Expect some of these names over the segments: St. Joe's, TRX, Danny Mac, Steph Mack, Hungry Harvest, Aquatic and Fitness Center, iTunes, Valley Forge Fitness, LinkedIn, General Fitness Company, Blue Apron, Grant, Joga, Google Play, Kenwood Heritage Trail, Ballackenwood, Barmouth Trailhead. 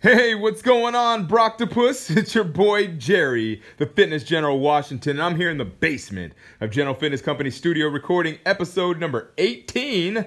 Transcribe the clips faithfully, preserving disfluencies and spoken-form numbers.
Hey, what's going on, Broctopus? It's your boy, Jerry, the Fitness General Washington, and I'm here in the basement of General Fitness Company studio recording episode number eighteen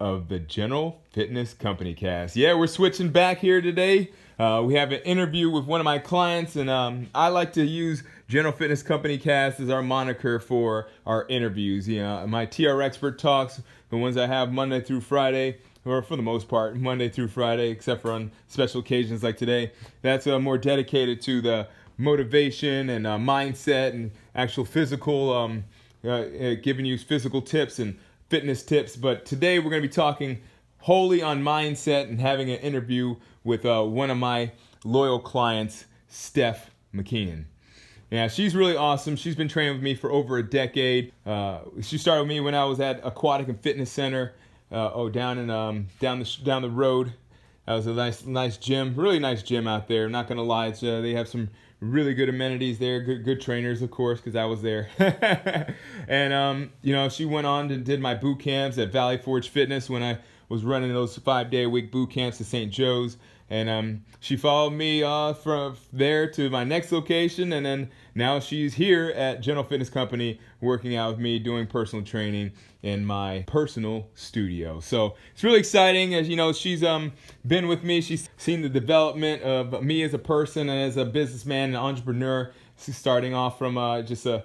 of the General Fitness Company cast. Yeah, we're switching back here today. Uh, we have an interview with one of my clients, and um, I like to use General Fitness Company cast as our moniker for our interviews. You know, my T R X expert talks, the ones I have Monday through Friday, or for the most part, Monday through Friday, except for on special occasions like today. That's uh, more dedicated to the motivation and uh, mindset and actual physical, um, uh, uh, giving you physical tips and fitness tips. But today we're going to be talking wholly on mindset and having an interview with uh, one of my loyal clients, Steph Mack. Yeah, she's really awesome. She's been training with me for over a decade. Uh, she started with me when I was at Aquatic and Fitness Center. Uh, oh, down in um, down the down the road, that was a nice nice gym, really nice gym out there. I'm not gonna lie, it's, uh, they have some really good amenities there, good good trainers, of course, because I was there. And um, you know, she went on and did my boot camps at Valley Forge Fitness when I was running those five day a week boot camps at Saint Joe's, and um, she followed me uh, from there to my next location, and then now she's here at General Fitness Company working out with me, doing personal training in my personal studio. So it's really exciting. As you know, she's um been with me. She's seen the development of me as a person and as a businessman and entrepreneur, starting off from uh, just a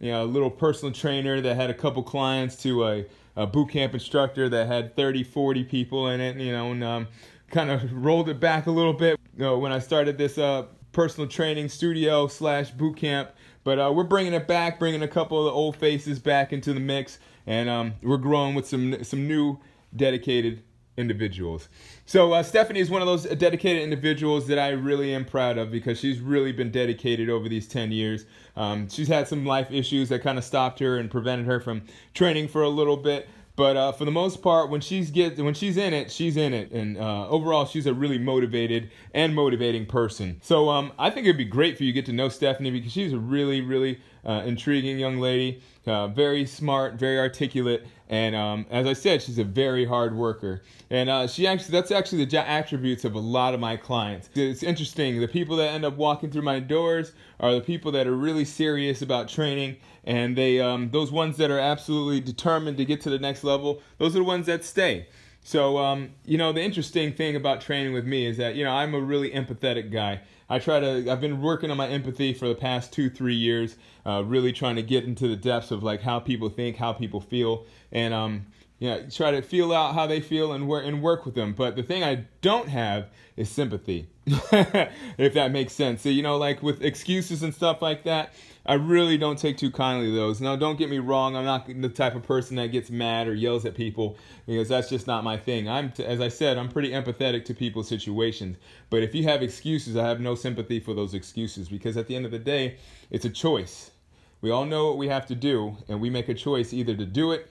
you know a little personal trainer that had a couple clients to a, a boot camp instructor that had thirty, forty people in it. You know, and um, kind of rolled it back a little bit you know, when I started this uh personal training studio slash boot camp. But uh, we're bringing it back, bringing a couple of the old faces back into the mix. And um, we're growing with some some new dedicated individuals. So uh, Stephanie is one of those dedicated individuals that I really am proud of, because she's really been dedicated over these ten years. Um, she's had some life issues that kind of stopped her and prevented her from training for a little bit. But uh, for the most part, when she's get when she's in it, she's in it. And uh, overall, she's a really motivated and motivating person. So um, I think it'd be great for you to get to know Stephanie, because she's a really, really uh, intriguing young lady. Uh, very smart, very articulate, and um, as I said, she's a very hard worker. And uh, she actually—that's actually the attributes of a lot of my clients. It's interesting. The people that end up walking through my doors are the people that are really serious about training, and they um, those ones that are absolutely determined to get to the next level. Those are the ones that stay. So um, you know, the interesting thing about training with me is that you know I'm a really empathetic guy. I try to, I've been working on my empathy for the past two, three years, uh, really trying to get into the depths of like how people think, how people feel, and um, you know, try to feel out how they feel and, wor and work with them. But the thing I don't have is sympathy, if that makes sense. So, you know, like with excuses and stuff like that, I really don't take too kindly to those. Now, don't get me wrong. I'm not the type of person that gets mad or yells at people, because that's just not my thing. I'm, as I said, I'm pretty empathetic to people's situations. But if you have excuses, I have no sympathy for those excuses, because at the end of the day, it's a choice. We all know what we have to do, and we make a choice either to do it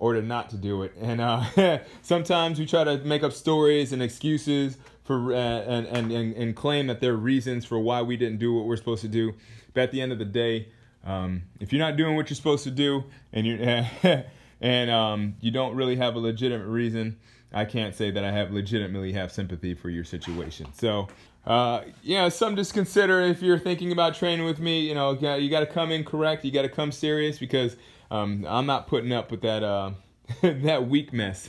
or to not to do it. And uh, sometimes we try to make up stories and excuses for uh, and, and, and, and claim that they're reasons for why we didn't do what we're supposed to do. But at the end of the day, um, if you're not doing what you're supposed to do, and you and um, you don't really have a legitimate reason, I can't say that I have legitimately have sympathy for your situation. So uh, yeah, something to consider if you're thinking about training with me. You know, you got to come in correct. You got to come serious, because um, I'm not putting up with that uh, that weak mess.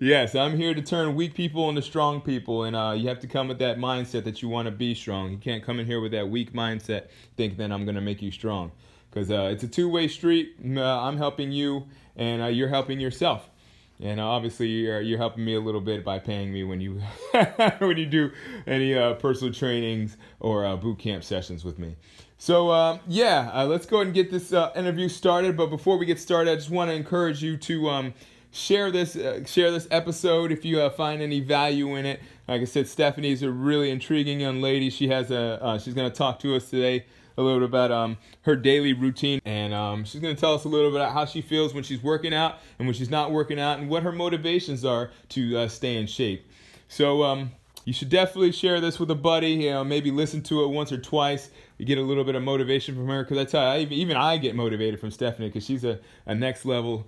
Yes, I'm here to turn weak people into strong people, and uh, you have to come with that mindset that you want to be strong. You can't come in here with that weak mindset, think that I'm going to make you strong, because uh, it's a two-way street. Uh, I'm helping you, and uh, you're helping yourself. And obviously, you're, you're helping me a little bit by paying me when you when you do any uh, personal trainings or uh, boot camp sessions with me. So, uh, yeah, uh, let's go ahead and get this uh, interview started. But before we get started, I just want to encourage you to um, share this uh, share this episode if you uh, find any value in it. Like I said, Stephanie's a really intriguing young lady. She has a uh, she's going to talk to us today a little bit about um, her daily routine, and um, she's going to tell us a little bit about how she feels when she's working out and when she's not working out, and what her motivations are to uh, stay in shape. So um, You should definitely share this with a buddy. You know, maybe listen to it once or twice. You get a little bit of motivation from her, because I tell you, even I get motivated from Stephanie, because she's a, a next level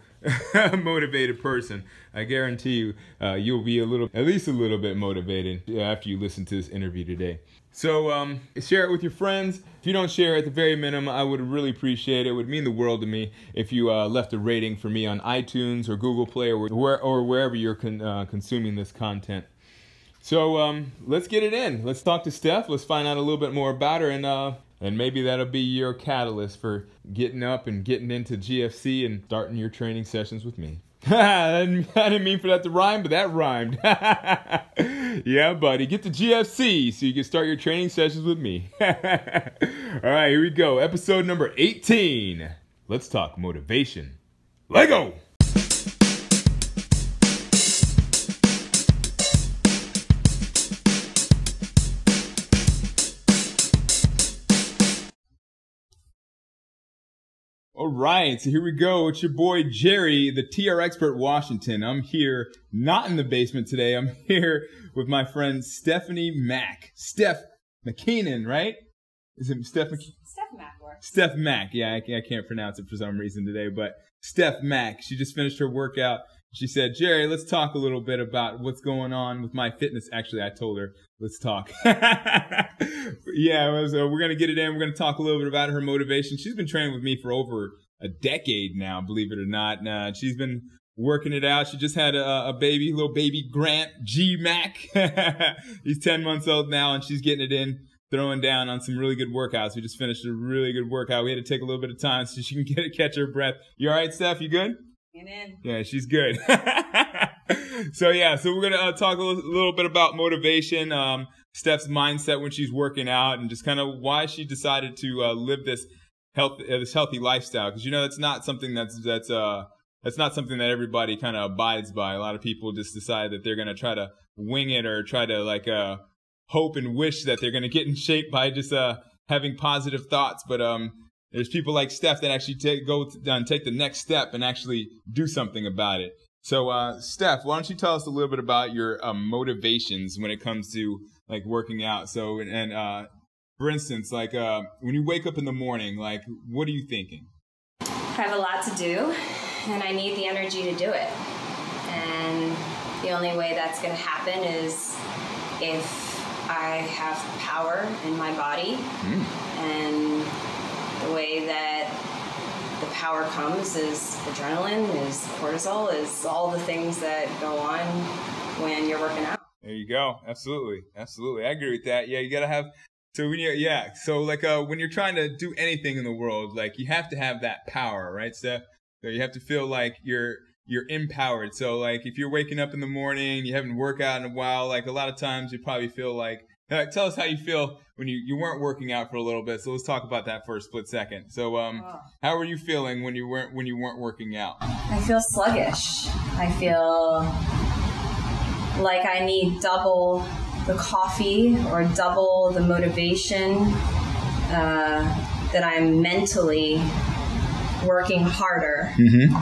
motivated person. I guarantee you, uh, you'll be a little, at least a little bit motivated after you listen to this interview today. So um, share it with your friends. If you don't share, at the very minimum, I would really appreciate it. It would mean the world to me if you uh, left a rating for me on iTunes or Google Play, or where, or wherever you're con uh, consuming this content. So um, let's get it in. Let's talk to Steph. Let's find out a little bit more about her, and uh, and maybe that'll be your catalyst for getting up and getting into G F C and starting your training sessions with me. I didn't mean for that to rhyme, but that rhymed. Yeah, buddy. Get to G F C so you can start your training sessions with me. All right, here we go. Episode number eighteen. Let's talk motivation. Lego! All right, so here we go. It's your boy, Jerry, the T R Expert Washington. I'm here, not in the basement today. I'm here with my friend, Stephanie Mack. Steph McKinnon, right? Is it Steph McKinnon? Steph Mack works. Steph Mack. Yeah, I can't pronounce it for some reason today, but Steph Mack. She just finished her workout. She said, Jerry, let's talk a little bit about what's going on with my fitness. Actually, I told her, let's talk. Yeah, so we're going to get it in. We're going to talk a little bit about her motivation. She's been training with me for over a decade now, believe it or not. Uh, she's been working it out. She just had a, a baby, little baby Grant, G Mac. He's ten months old now, and she's getting it in, throwing down on some really good workouts. We just finished a really good workout. We had to take a little bit of time so she can get it, catch her breath. You all right, Steph? You good? In. Yeah, she's good. So yeah, so we're gonna uh, talk a little bit about motivation, um, Steph's mindset when she's working out, and just kind of why she decided to uh, live this health, uh, this healthy lifestyle. Because you know that's not something that's that's uh that's not something that everybody kind of abides by. A lot of people just decide that they're gonna try to wing it, or try to like uh hope and wish that they're gonna get in shape by just uh having positive thoughts, but um. There's people like Steph that actually take, go and take the next step and actually do something about it. So, uh, Steph, why don't you tell us a little bit about your uh, motivations when it comes to like working out? So, and uh, for instance, like uh, when you wake up in the morning, like what are you thinking? I have a lot to do, and I need the energy to do it. And the only way that's going to happen is if I have power in my body. Mm. And the way that the power comes is adrenaline, is cortisol, is all the things that go on when you're working out. There you go. Absolutely. Absolutely. I agree with that. Yeah, you got to have, so when you, yeah, so like uh, when you're trying to do anything in the world, like you have to have that power, right, Steph? So you have to feel like you're, you're empowered. So like if you're waking up in the morning, you haven't worked out in a while, like a lot of times you probably feel like, Uh, tell us how you feel when you, you weren't working out for a little bit. So let's talk about that for a split second. So um, oh. How were you feeling when you weren't when you weren't working out? I feel sluggish. I feel like I need double the coffee or double the motivation, uh, that I'm mentally working harder. Mm-hmm.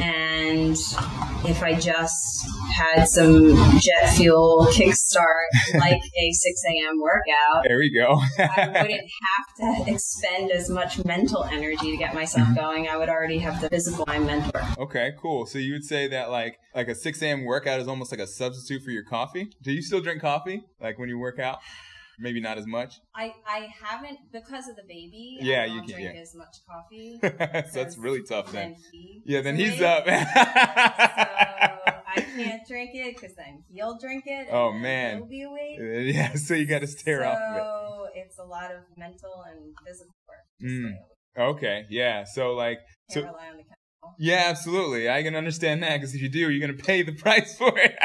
And if I just had some jet fuel kickstart, like a six A M workout. There we go. I wouldn't have to expend as much mental energy to get myself going. I would already have the physical and mental. Okay, cool. So you would say that like like a six A M workout is almost like a substitute for your coffee? Do you still drink coffee? Like when you work out? Maybe not as much. I, I haven't, because of the baby. Yeah, I don't you can drink yeah. as much coffee. So that's really tough then. He yeah, then he's up. So I can't drink it because then he'll drink it. And oh man, he'll be awake. Yeah, so you got to stare so off. So it. it's a lot of mental and physical work. Mm. Okay, yeah. So like, can't so, rely on the chemical. Yeah, absolutely. I can understand that, because if you do, you're gonna pay the price for it.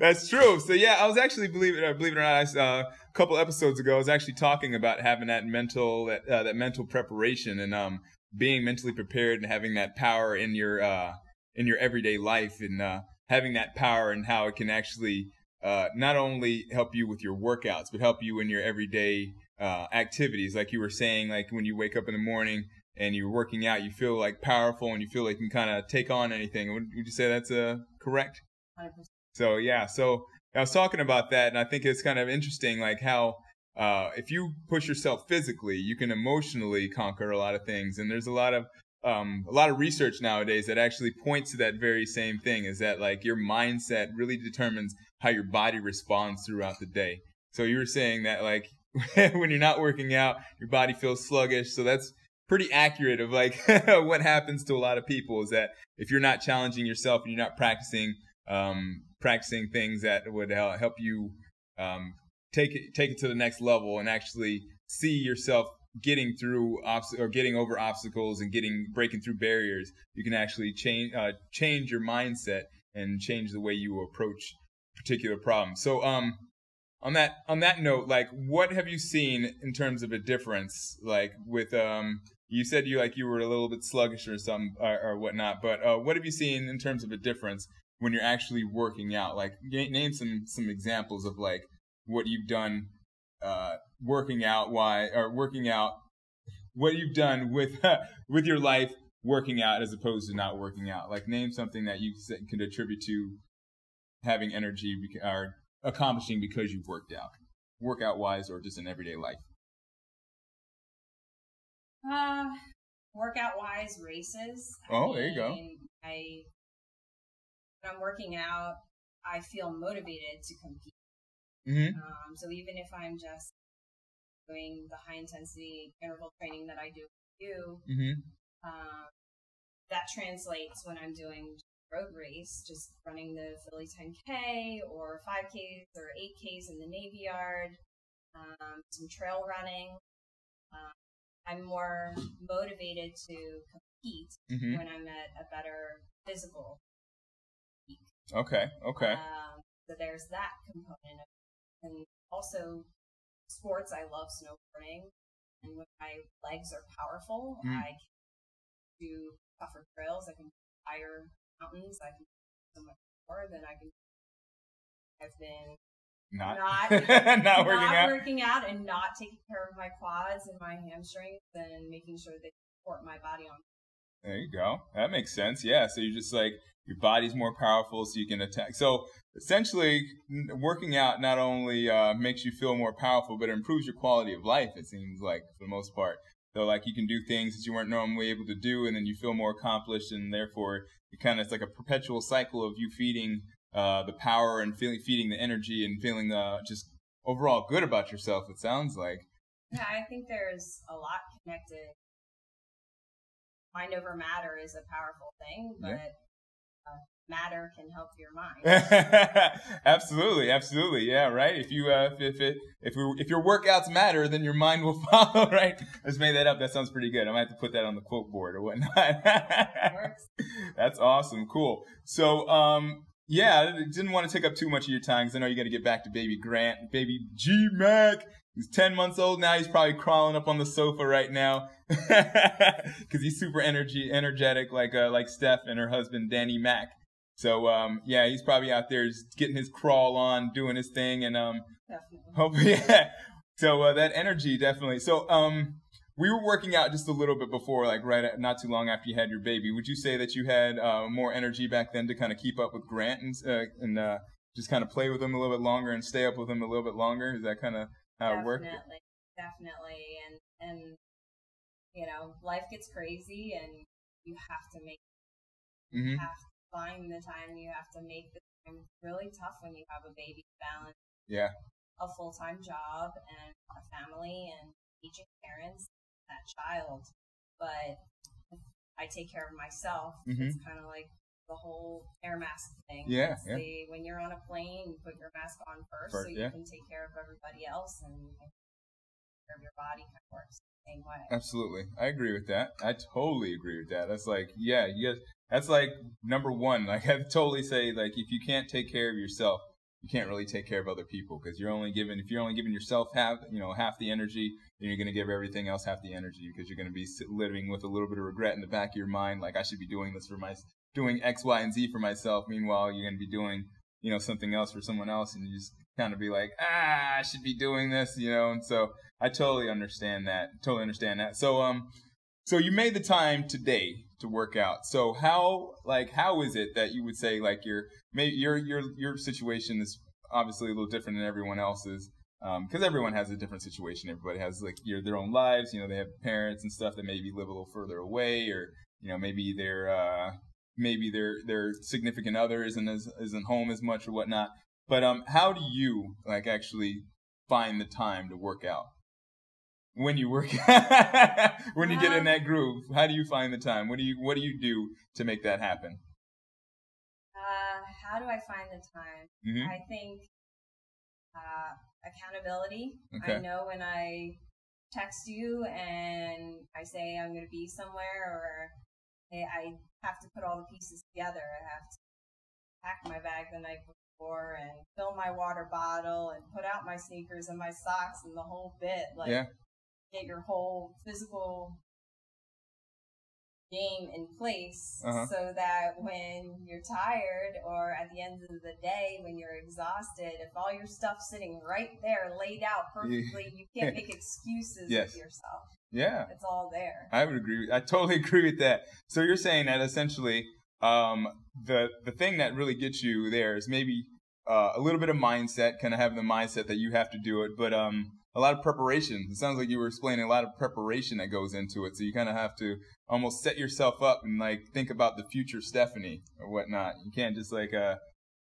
That's true. So yeah, I was actually, believe it or believe it or not, I, uh, a couple episodes ago, I was actually talking about having that mental that uh, that mental preparation, and um, being mentally prepared, and having that power in your uh, in your everyday life, and uh, having that power, and how it can actually uh, not only help you with your workouts, but help you in your everyday uh, activities. Like you were saying, like when you wake up in the morning and you're working out, you feel like powerful, and you feel like you can kind of take on anything. Would, would you say that's uh, correct? one hundred percent. So yeah, so I was talking about that, and I think it's kind of interesting, like how uh, if you push yourself physically, you can emotionally conquer a lot of things. And there's a lot of um, a lot of research nowadays that actually points to that very same thing, is that like your mindset really determines how your body responds throughout the day. So you were saying that like when you're not working out, your body feels sluggish. So that's pretty accurate of like what happens to a lot of people, is that if you're not challenging yourself and you're not practicing um, practicing things that would help you um, take it take it to the next level and actually see yourself getting through obst- or getting over obstacles and getting breaking through barriers, you can actually change uh, change your mindset and change the way you approach particular problems. So um, on that on that note, like what have you seen in terms of a difference, like with um. You said you like you were a little bit sluggish or something or, or whatnot, but uh, what have you seen in terms of a difference when you're actually working out? Like, name some some examples of like what you've done uh, working out, why or working out, what you've done with with your life working out as opposed to not working out. Like, name something that you can attribute to having energy or accomplishing because you've worked out, workout wise, or just in everyday life. Uh, workout-wise, races. I oh, mean, there you go. I, when I'm working out, I feel motivated to compete. Mm-hmm. Um, so even if I'm just doing the high-intensity interval training that I do with you, mm-hmm. um, that translates when I'm doing road race, just running the Philly ten K or five Ks or eight Ks in the Navy Yard, um, some trail running, um, I'm more motivated to compete mm-hmm. when I'm at a better physical peak. Okay, okay. Um, so there's that component. And also, sports, I love snowboarding. And when my legs are powerful, mm. I can do tougher trails. I can do higher mountains. I can do so much more than I can do. I've been... Not not, not, not working out, working out, and not taking care of my quads and my hamstrings, and making sure they support my body on. There you go. That makes sense. Yeah. So you're just like your body's more powerful, so you can attack. So essentially, working out not only uh, makes you feel more powerful, but it improves your quality of life. It seems like, for the most part. So like you can do things that you weren't normally able to do, and then you feel more accomplished, and therefore you kind of it's like a perpetual cycle of you feeding. Uh, the power and feeling, feeding the energy and feeling uh, just overall good about yourself, it sounds like. Yeah, I think there's a lot connected. Mind over matter is a powerful thing, but yeah. uh, matter can help your mind. Absolutely, absolutely. Yeah, right. If you uh, if if it, if, we, if your workouts matter, then your mind will follow, right? I just made that up. That sounds pretty good. I might have to put that on the quote board or whatnot. It works. That's awesome. Cool. So, um, yeah, I didn't want to take up too much of your time because I know you got to get back to baby Grant, baby G Mac. He's ten months old now. He's probably crawling up on the sofa right now because he's super energy, energetic, like uh, like Steph and her husband Danny Mac. So um, yeah, he's probably out there getting his crawl on, doing his thing, and um, hopefully, yeah. So uh, that energy definitely. So um, we were working out just a little bit before, like right at, not too long after you had your baby. Would you say that you had uh, more energy back then to kind of keep up with Grant and, uh, and uh, just kind of play with him a little bit longer and stay up with him a little bit longer? Is that kind of how definitely, it worked? Definitely, definitely. And, and, you know, life gets crazy and you have to make, mm-hmm. you have to find the time, you have to make the time. It's really tough when you have a baby to balance yeah. a full-time job and a family and teaching parents. That child, but if I take care of myself. Mm-hmm. It's kind of like the whole air mask thing. Yeah, yeah. The, when you're on a plane, you put your mask on first, first so you yeah. can take care of everybody else, and you can take care of your body kind of works the same way. Absolutely, I agree with that. I totally agree with that. That's like, yeah, you guys, that's like number one. Like I totally say, like if you can't take care of yourself, you can't really take care of other people because you're only giving, if you're only giving yourself half, you know, half the energy, then you're going to give everything else half the energy because you're going to be living with a little bit of regret in the back of your mind. Like I should be doing this for my, doing X, Y, and Z for myself. Meanwhile, you're going to be doing, you know, something else for someone else. And you just kind of be like, ah, I should be doing this, you know? And so I totally understand that. Totally understand that. So, um, so you made the time today to work out. So how, like, how is it that you would say, like, your, maybe your, your, your situation is obviously a little different than everyone else's, because um, everyone has a different situation. Everybody has like your, their own lives. You know, they have parents and stuff that maybe live a little further away, or you know, maybe their uh, maybe their their significant other isn't as, isn't home as much or whatnot. But um, how do you like actually find the time to work out? When you work, when you get in that groove, how do you find the time? What do you What do you do to make that happen? Uh, how do I find the time? Mm-hmm. I think uh, accountability. Okay. I know when I text you and I say I'm going to be somewhere, or I have to put all the pieces together. I have to pack my bag the night before and fill my water bottle and put out my sneakers and my socks and the whole bit. Like, yeah. Get your whole physical game in place, uh-huh. so that when you're tired or at the end of the day when you're exhausted, if all your stuff's sitting right there laid out perfectly, you can't make excuses yes. with yourself. Yeah. It's all there. I would agree. With, I totally agree with that. So you're saying that essentially um, the, the thing that really gets you there is maybe uh, a little bit of mindset, kind of having the mindset that you have to do it, but um. a lot of preparation. It sounds like you were explaining a lot of preparation that goes into it. So you kind of have to almost set yourself up and like think about the future Stephanie or whatnot. You can't just like, uh,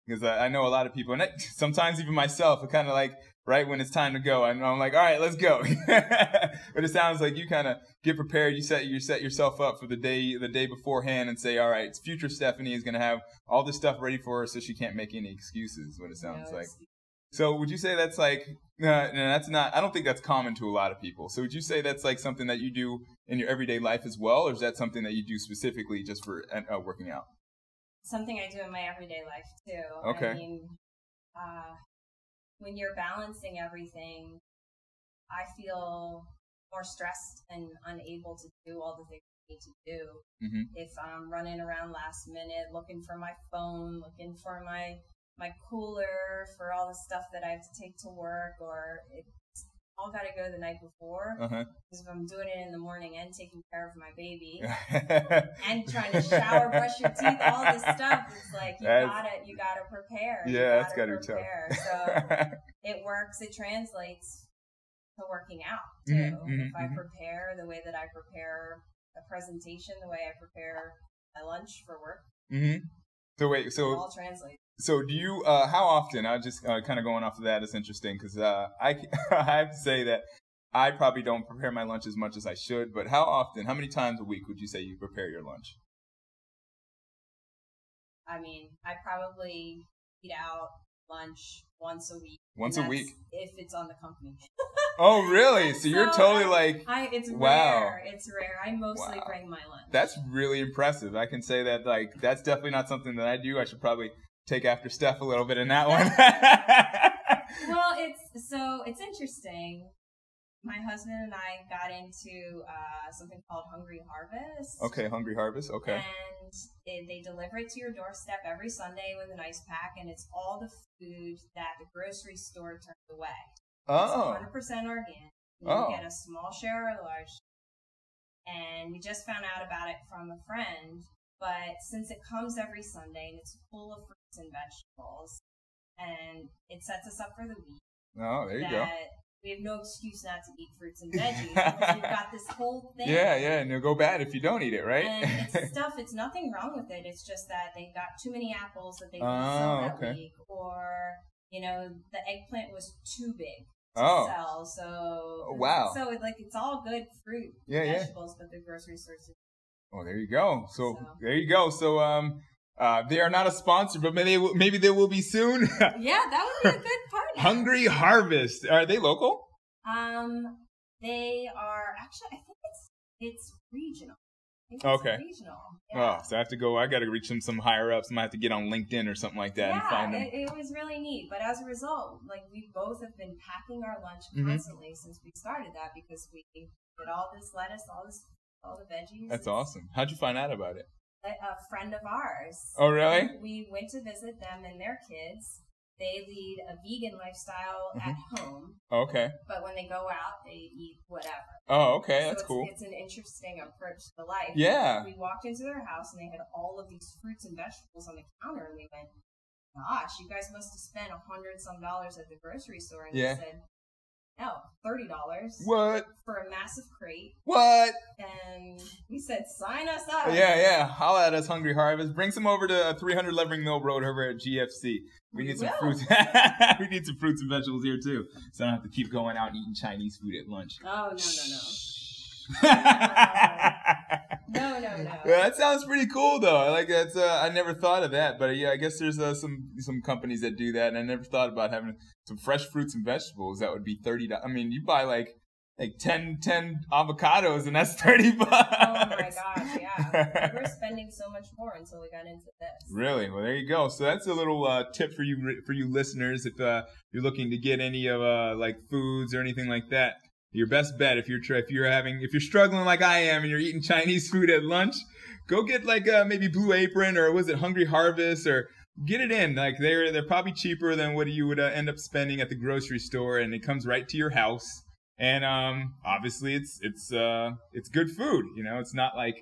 because I, I know a lot of people, and I, sometimes even myself, are kind of like right when it's time to go, I'm, I'm like, all right, let's go. But it sounds like you kind of get prepared. You set you set yourself up for the day the day beforehand and say, all right, future Stephanie is gonna have all this stuff ready for her, so she can't make any excuses. What it sounds no, like. So would you say that's like, uh, no, that's not, I don't think that's common to a lot of people. So would you say that's like something that you do in your everyday life as well? Or is that something that you do specifically just for uh, working out? Something I do in my everyday life too. Okay. I mean, uh, when you're balancing everything, I feel more stressed and unable to do all the things I need to do. Mm-hmm. If I'm running around last minute, looking for my phone, looking for my my cooler for all the stuff that I have to take to work, or it's all got to go the night before. Uh-huh. Because if I'm doing it in the morning and taking care of my baby and trying to shower, brush your teeth, all this stuff, it's like, you that's, gotta, you gotta prepare. Yeah, that's gotta be tough. So it works. It translates to working out too. Mm-hmm, if mm-hmm. I prepare the way that I prepare a presentation, the way I prepare my lunch for work. Mm-hmm. So wait, so it all translates. So do you, uh, how often, I just uh, kind of going off of that, it's interesting because uh, I, I have to say that I probably don't prepare my lunch as much as I should, but how often, how many times a week would you say you prepare your lunch? I mean, I probably eat out lunch once a week. Once a week? If it's on the company. Oh, really? So, so you're totally I, like, I, it's wow. Rare. It's rare. I mostly wow. bring my lunch. That's really impressive. I can say that, like, that's definitely not something that I do. I should probably take after Steph a little bit in that one. Well, it's so it's interesting. My husband and I got into uh, something called Hungry Harvest. Okay, Hungry Harvest. Okay. And it, they deliver it to your doorstep every Sunday with an ice pack, and it's all the food that the grocery store turned away. Oh. It's one hundred percent organic. You oh. get a small share or a large share. And we just found out about it from a friend. But since it comes every Sunday and it's full of fruits and vegetables, and it sets us up for the week. Oh, there you go. We have no excuse not to eat fruits and veggies because you've got this whole thing. Yeah, yeah, and it'll go bad if you don't eat it, right? And it's stuff, it's nothing wrong with it. It's just that they got too many apples that they didn't oh, sell that okay. week. Or, you know, the eggplant was too big to oh. sell. So, oh, wow. So, it, like, it's all good fruit yeah, and vegetables, yeah. but the grocery stores Oh, there you go. So, so there you go. So um, uh, they are not a sponsor, but maybe they will, maybe they will be soon. Yeah, that would be a good partner. Hungry Harvest. Are they local? Um, they are actually. I think it's it's regional. I think okay. It's regional. Yeah. Oh, so I have to go. I got to reach them some higher ups. I might have to get on LinkedIn or something like that yeah, and find them. It, it was really neat. But as a result, like we both have been packing our lunch constantly mm-hmm. since we started that because we did all this lettuce, all this. All the veggies. That's awesome. How'd you find out about it? A, a friend of ours. Oh, really? And we went to visit them and their kids. They lead a vegan lifestyle mm-hmm. at home. Okay. But when they go out, they eat whatever. Oh, okay. So that's it's, cool. It's an interesting approach to life. Yeah. We walked into their house and they had all of these fruits and vegetables on the counter and we went, gosh, you guys must have spent a hundred some dollars at the grocery store. And yeah. They said, no, thirty dollars. What? For a massive crate. What? And we said, sign us up. Yeah, yeah. Holla at us, Hungry Harvest. Bring some over to three hundred Levering Mill Road over at G F C. We need some fruits. We need some fruits and vegetables here, too. So I don't have to keep going out and eating Chinese food at lunch. Oh, no, no, no. no, no, no. Yeah, that sounds pretty cool, though. Like that's uh, I never thought of that, but yeah, I guess there's uh, some some companies that do that, and I never thought about having some fresh fruits and vegetables. That would be thirty. I mean, you buy like like ten, ten avocados, and that's thirty bucks. Oh my gosh, yeah. We're spending so much more until we got into this. Really? Well, there you go. So that's a little uh, tip for you for you listeners if uh, you're looking to get any of uh, like foods or anything like that. Your best bet if you're if you're having if you're struggling like I am and you're eating Chinese food at lunch, go get like uh, maybe Blue Apron or was it Hungry Harvest or get it in like they're they're probably cheaper than what you would uh, end up spending at the grocery store and it comes right to your house and um obviously it's it's uh it's good food, you know, it's not like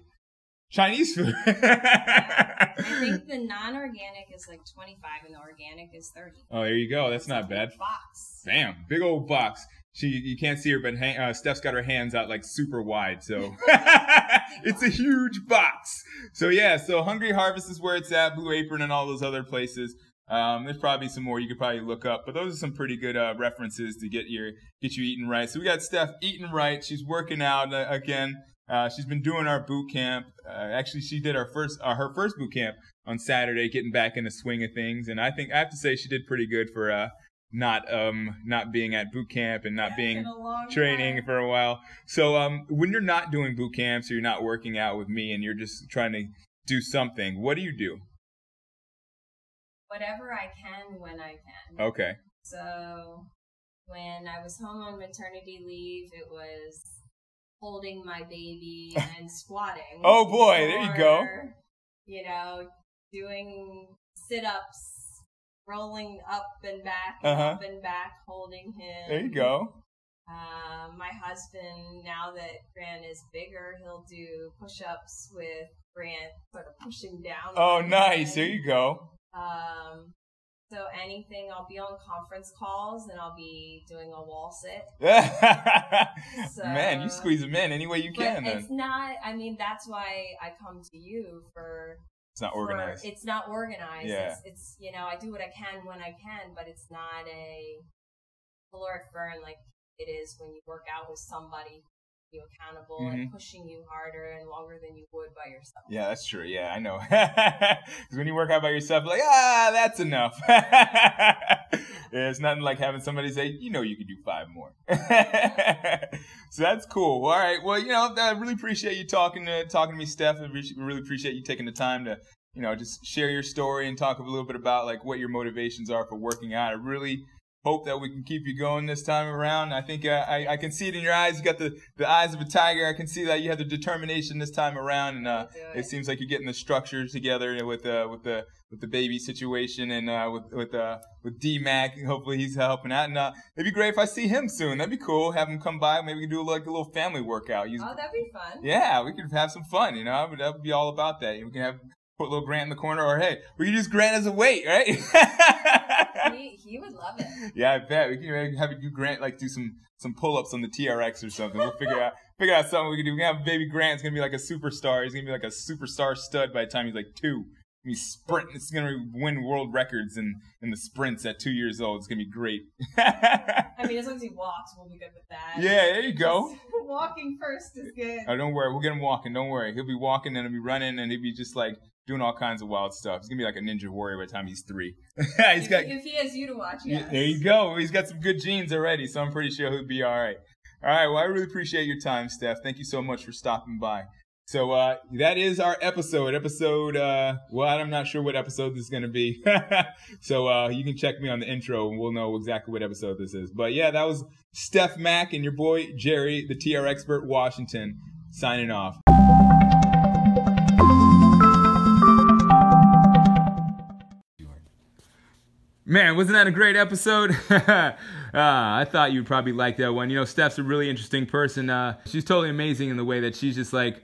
Chinese food. Yeah. I think the non-organic is like twenty-five and the organic is thirty. Oh, there you go. That's not bad. Box. Damn, big old box. She, you can't see her, but uh, Steph's got her hands out like super wide, so it's a huge box. So yeah, so Hungry Harvest is where it's at, Blue Apron and all those other places. Um, there's probably some more you could probably look up, but those are some pretty good uh, references to get your get you eating right. So we got Steph eating right. She's working out uh, again. Uh, she's been doing our boot camp. Uh, actually, she did our first uh, her first boot camp on Saturday, getting back in the swing of things, and I think I have to say she did pretty good for. Uh, Not um not being at boot camp and not being training for a while. So um when you're not doing boot camps or you're not working out with me and you're just trying to do something, what do you do? Whatever I can when I can. Okay. So when I was home on maternity leave, it was holding my baby and squatting. Oh boy, or, there you go. You know, doing sit-ups. Rolling up and back, and uh-huh. up and back, holding him. There you go. Uh, my husband, now that Grant is bigger, he'll do push-ups with Grant, sort of pushing down. Oh, nice. There you go. Um, so anything, I'll be on conference calls, and I'll be doing a wall sit. So, man, you squeeze them in any way you can. But it's then. not, I mean, that's why I come to you for... It's not organized. For, it's not organized. Yeah. It's, it's, you know, I do what I can when I can, but it's not a caloric burn like it is when you work out with somebody, you accountable mm-hmm. and pushing you harder and longer than you would by yourself. Yeah, that's true. Yeah, I know. Because when you work out by yourself, like, ah, that's enough. Yeah, it's nothing like having somebody say, you know, you could do five more. So that's cool. All right. Well, you know, I really appreciate you talking to talking to me, Steph. I really appreciate you taking the time to, you know, just share your story and talk a little bit about like what your motivations are for working out. I really hope that we can keep you going this time around. I think I, I, I can see it in your eyes. You got the, the eyes of a tiger. I can see that you have the determination this time around, and uh, it. it seems like you're getting the structure together with uh, with the with the baby situation and uh, with with uh, with D Mac. Hopefully he's helping out, and uh, it'd be great if I see him soon. That'd be cool. Have him come by. Maybe we can do like a little family workout. Use, oh, that'd be fun. Yeah, we could have some fun. You know, I would, I would be all about that. We can have. Put little Grant in the corner, or hey, we can use Grant as a weight, right? he, he would love it. Yeah, I bet. We can have you Grant like do some some pull-ups on the T R X or something. We'll figure out figure out something we can do. We can have baby Grant's gonna be like a superstar. He's gonna be like a superstar stud by the time he's like two. He's sprinting. It's gonna win world records in in the sprints at two years old. It's gonna be great. I mean, as long as he walks, we'll be good with that. Yeah, there you go. Walking first is good. Oh, don't worry. We'll get him walking. Don't worry. He'll be walking and he'll be running and he'll be just like. Doing all kinds of wild stuff. He's going to be like a ninja warrior by the time he's three. he's if, got, if he has you to watch, yes. There you go. He's got some good genes already, so I'm pretty sure he'll be all right. All right, well, I really appreciate your time, Steph. Thank you so much for stopping by. So uh, that is our episode. Episode, uh, well, I'm not sure what episode this is going to be. so uh, you can check me on the intro, and we'll know exactly what episode this is. But, yeah, that was Steph Mack and your boy, Jerry, the T R expert, Washington, signing off. Man, wasn't that a great episode? uh, I thought you'd probably like that one. You know, Steph's a really interesting person. Uh, she's totally amazing in the way that she's just like,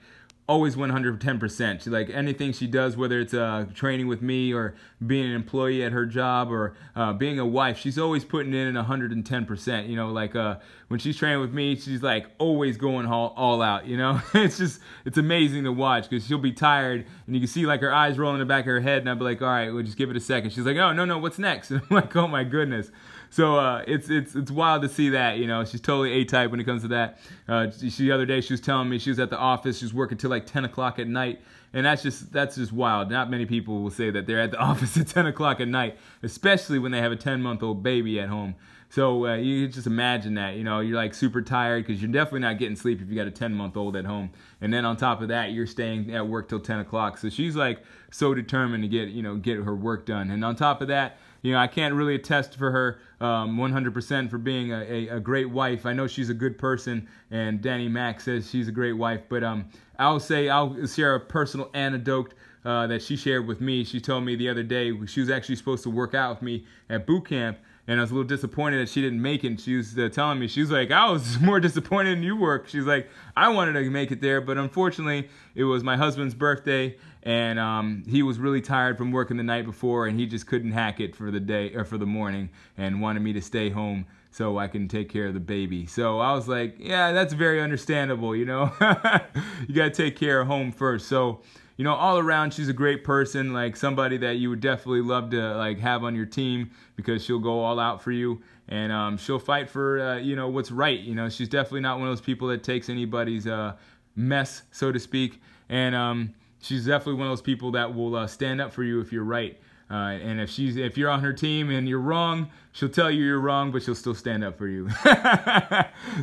always one hundred ten percent. She, like, anything she does, whether it's uh, training with me or being an employee at her job or uh, being a wife, she's always putting in one hundred ten percent. You know, like uh, when she's training with me, she's like always going all, all out, you know. It's just, it's amazing to watch because she'll be tired and you can see like her eyes rolling in the back of her head, and I'll be like, all right, we'll just give it a second. She's like, oh, no, no, what's next? And I'm like, oh my goodness. So uh, it's it's it's wild to see that, you know. She's totally A-type when it comes to that. Uh, she, the other day she was telling me she was at the office, she was working till like ten o'clock at night, and that's just that's just wild. Not many people will say that they're at the office at ten o'clock at night, especially when they have a ten-month-old baby at home. So uh, you just imagine that, you know, you're like super tired because you're definitely not getting sleep if you got a ten-month-old at home. And then on top of that, you're staying at work till ten o'clock. So she's like so determined to get, you know, get her work done. And on top of that, you know, I can't really attest for her um, one hundred percent for being a, a, a great wife. I know she's a good person, and Danny Mac says she's a great wife. But um, I'll say, I'll share a personal anecdote uh, that she shared with me. She told me the other day she was actually supposed to work out with me at boot camp, and I was a little disappointed that she didn't make it. And she was uh, telling me, she was like, I was more disappointed in you work. She's like, I wanted to make it there, but unfortunately, it was my husband's birthday, and um, he was really tired from working the night before, and he just couldn't hack it for the day or for the morning, and wanted me to stay home so I can take care of the baby. So I was like, yeah, that's very understandable, you know. You gotta take care of home first. So, you know, all around, she's a great person, like somebody that you would definitely love to like have on your team, because she'll go all out for you, and um, she'll fight for uh, you know, what's right. You know, she's definitely not one of those people that takes anybody's uh, mess, so to speak, and um, she's definitely one of those people that will uh, stand up for you if you're right. Uh, and if she's if you're on her team and you're wrong, she'll tell you you're wrong, but she'll still stand up for you.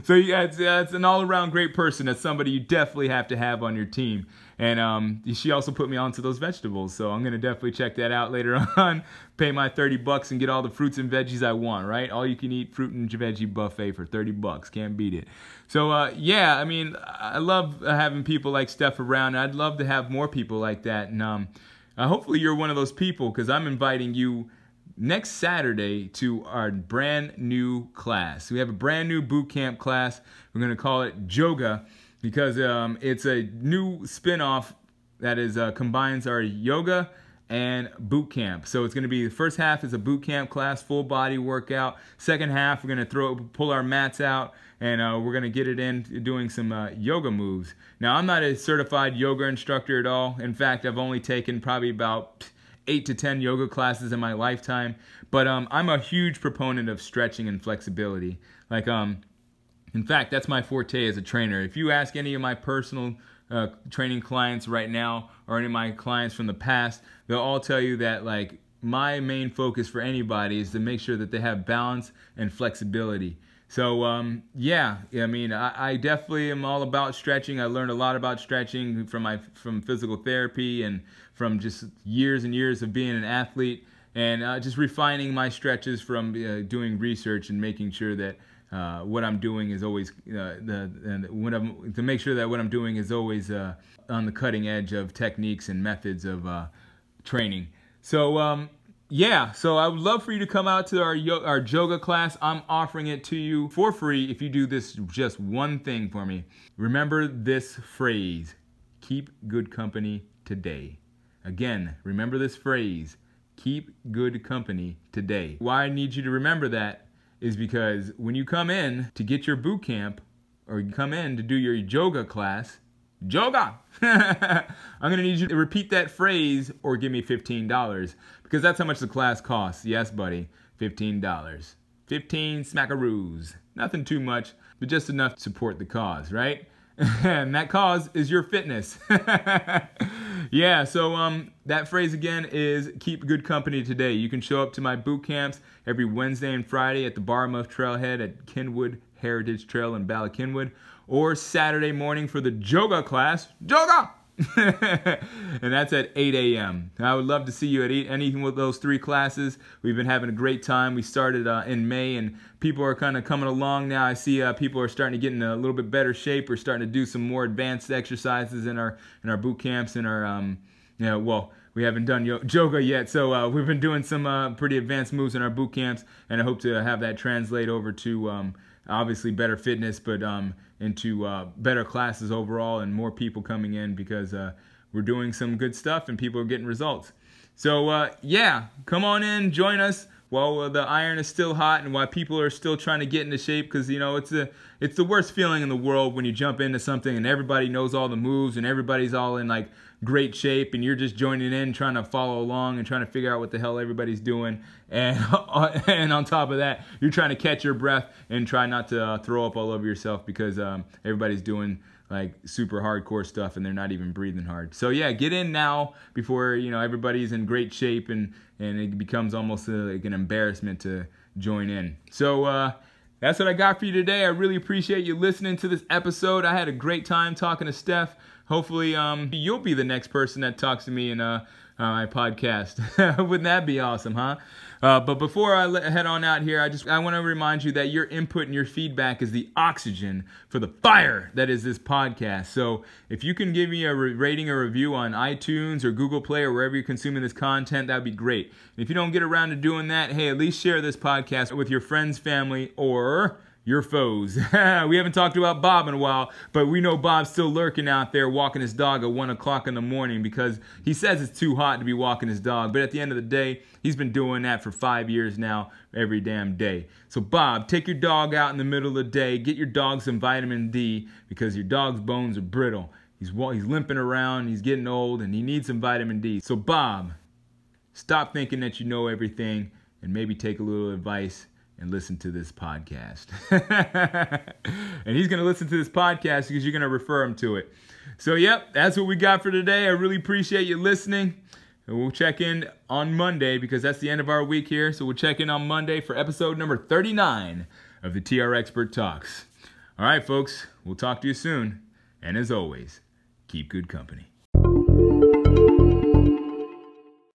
So yeah, it's, uh, it's an all-around great person. That's somebody you definitely have to have on your team. And um, she also put me onto those vegetables, so I'm gonna definitely check that out later on. Pay my thirty bucks and get all the fruits and veggies I want, right? All you can eat fruit and veggie buffet for thirty bucks. Can't beat it. So uh, yeah, I mean, I love having people like Steph around. I'd love to have more people like that. And um, uh, hopefully you're one of those people, because I'm inviting you next Saturday to our brand new class. We have a brand new boot camp class. We're gonna call it Joga, because um, it's a new spin-off that is uh, combines our yoga and boot camp. So it's going to be, the first half is a boot camp class, full body workout. Second half, we're going to throw pull our mats out, and uh, we're going to get it in doing some uh, yoga moves. Now, I'm not a certified yoga instructor at all. In fact, I've only taken probably about eight to ten yoga classes in my lifetime. But um, I'm a huge proponent of stretching and flexibility. Like, um, in fact, that's my forte as a trainer. If you ask any of my personal uh, training clients right now, or any of my clients from the past, they'll all tell you that, like, my main focus for anybody is to make sure that they have balance and flexibility. So um, yeah, I mean, I, I definitely am all about stretching. I learned a lot about stretching from my from physical therapy and from just years and years of being an athlete, and uh, just refining my stretches from uh, doing research and making sure that Uh, what I'm doing is always uh, the and what I'm, to make sure that what I'm doing is always uh, on the cutting edge of techniques and methods of uh, training. So um, yeah, so I would love for you to come out to our our yoga class. I'm offering it to you for free if you do this just one thing for me. Remember this phrase: keep good company today. Again, remember this phrase: keep good company today. Why I need you to remember that is because when you come in to get your boot camp, or you come in to do your yoga class, yoga, I'm gonna need you to repeat that phrase or give me fifteen dollars, because that's how much the class costs. Yes, buddy, fifteen dollars. fifteen smackaroos. Nothing too much, but just enough to support the cause, right? And that cause is your fitness. Yeah, so um, that phrase again is keep good company today. You can show up to my boot camps every Wednesday and Friday at the Barmouth Trailhead at Kenwood Heritage Trail in Ballackenwood, or Saturday morning for the yoga class, yoga, and that's at eight A M I would love to see you at any of those three classes. We've been having a great time. We started uh, in May, and people are kind of coming along now. I see uh, people are starting to get in a little bit better shape. We're starting to do some more advanced exercises in our in our boot camps and our um, you know, well, we haven't done yoga yet, so uh, we've been doing some uh, pretty advanced moves in our boot camps, and I hope to have that translate over to um, obviously better fitness, but um, into uh, better classes overall and more people coming in, because uh, we're doing some good stuff and people are getting results. So uh, yeah, come on in, join us while the iron is still hot and while people are still trying to get into shape, because you know it's a it's the worst feeling in the world when you jump into something and everybody knows all the moves and everybody's all in like great shape and you're just joining in trying to follow along and trying to figure out what the hell everybody's doing, and and on top of that you're trying to catch your breath and try not to uh, throw up all over yourself, because um, everybody's doing like super hardcore stuff and they're not even breathing hard. So yeah, get in now before you know everybody's in great shape and and it becomes almost a, like an embarrassment to join in. So uh, that's what I got for you today. I really appreciate you listening to this episode. I had a great time talking to Steph. Hopefully um, you'll be the next person that talks to me in uh, uh, my podcast. Wouldn't that be awesome, huh? Uh, but before I head on out here, I just I want to remind you that your input and your feedback is the oxygen for the fire that is this podcast. So if you can give me a re rating or review on iTunes or Google Play or wherever you're consuming this content, that would be great. And if you don't get around to doing that, hey, at least share this podcast with your friends, family, or your foes. We haven't talked about Bob in a while, but we know Bob's still lurking out there walking his dog at one o'clock in the morning because he says it's too hot to be walking his dog. But at the end of the day, he's been doing that for five years now, every damn day. So Bob, take your dog out in the middle of the day. Get your dog some vitamin D, because your dog's bones are brittle. He's, he's limping around, he's getting old, and he needs some vitamin D. So Bob, stop thinking that you know everything and maybe take a little advice and listen to this podcast. And he's going to listen to this podcast because you're going to refer him to it. So, yep, that's what we got for today. I really appreciate you listening. And we'll check in on Monday, because that's the end of our week here. So we'll check in on Monday for episode number thirty-nine of the T R Expert Talks. All right, folks, we'll talk to you soon. And as always, keep good company.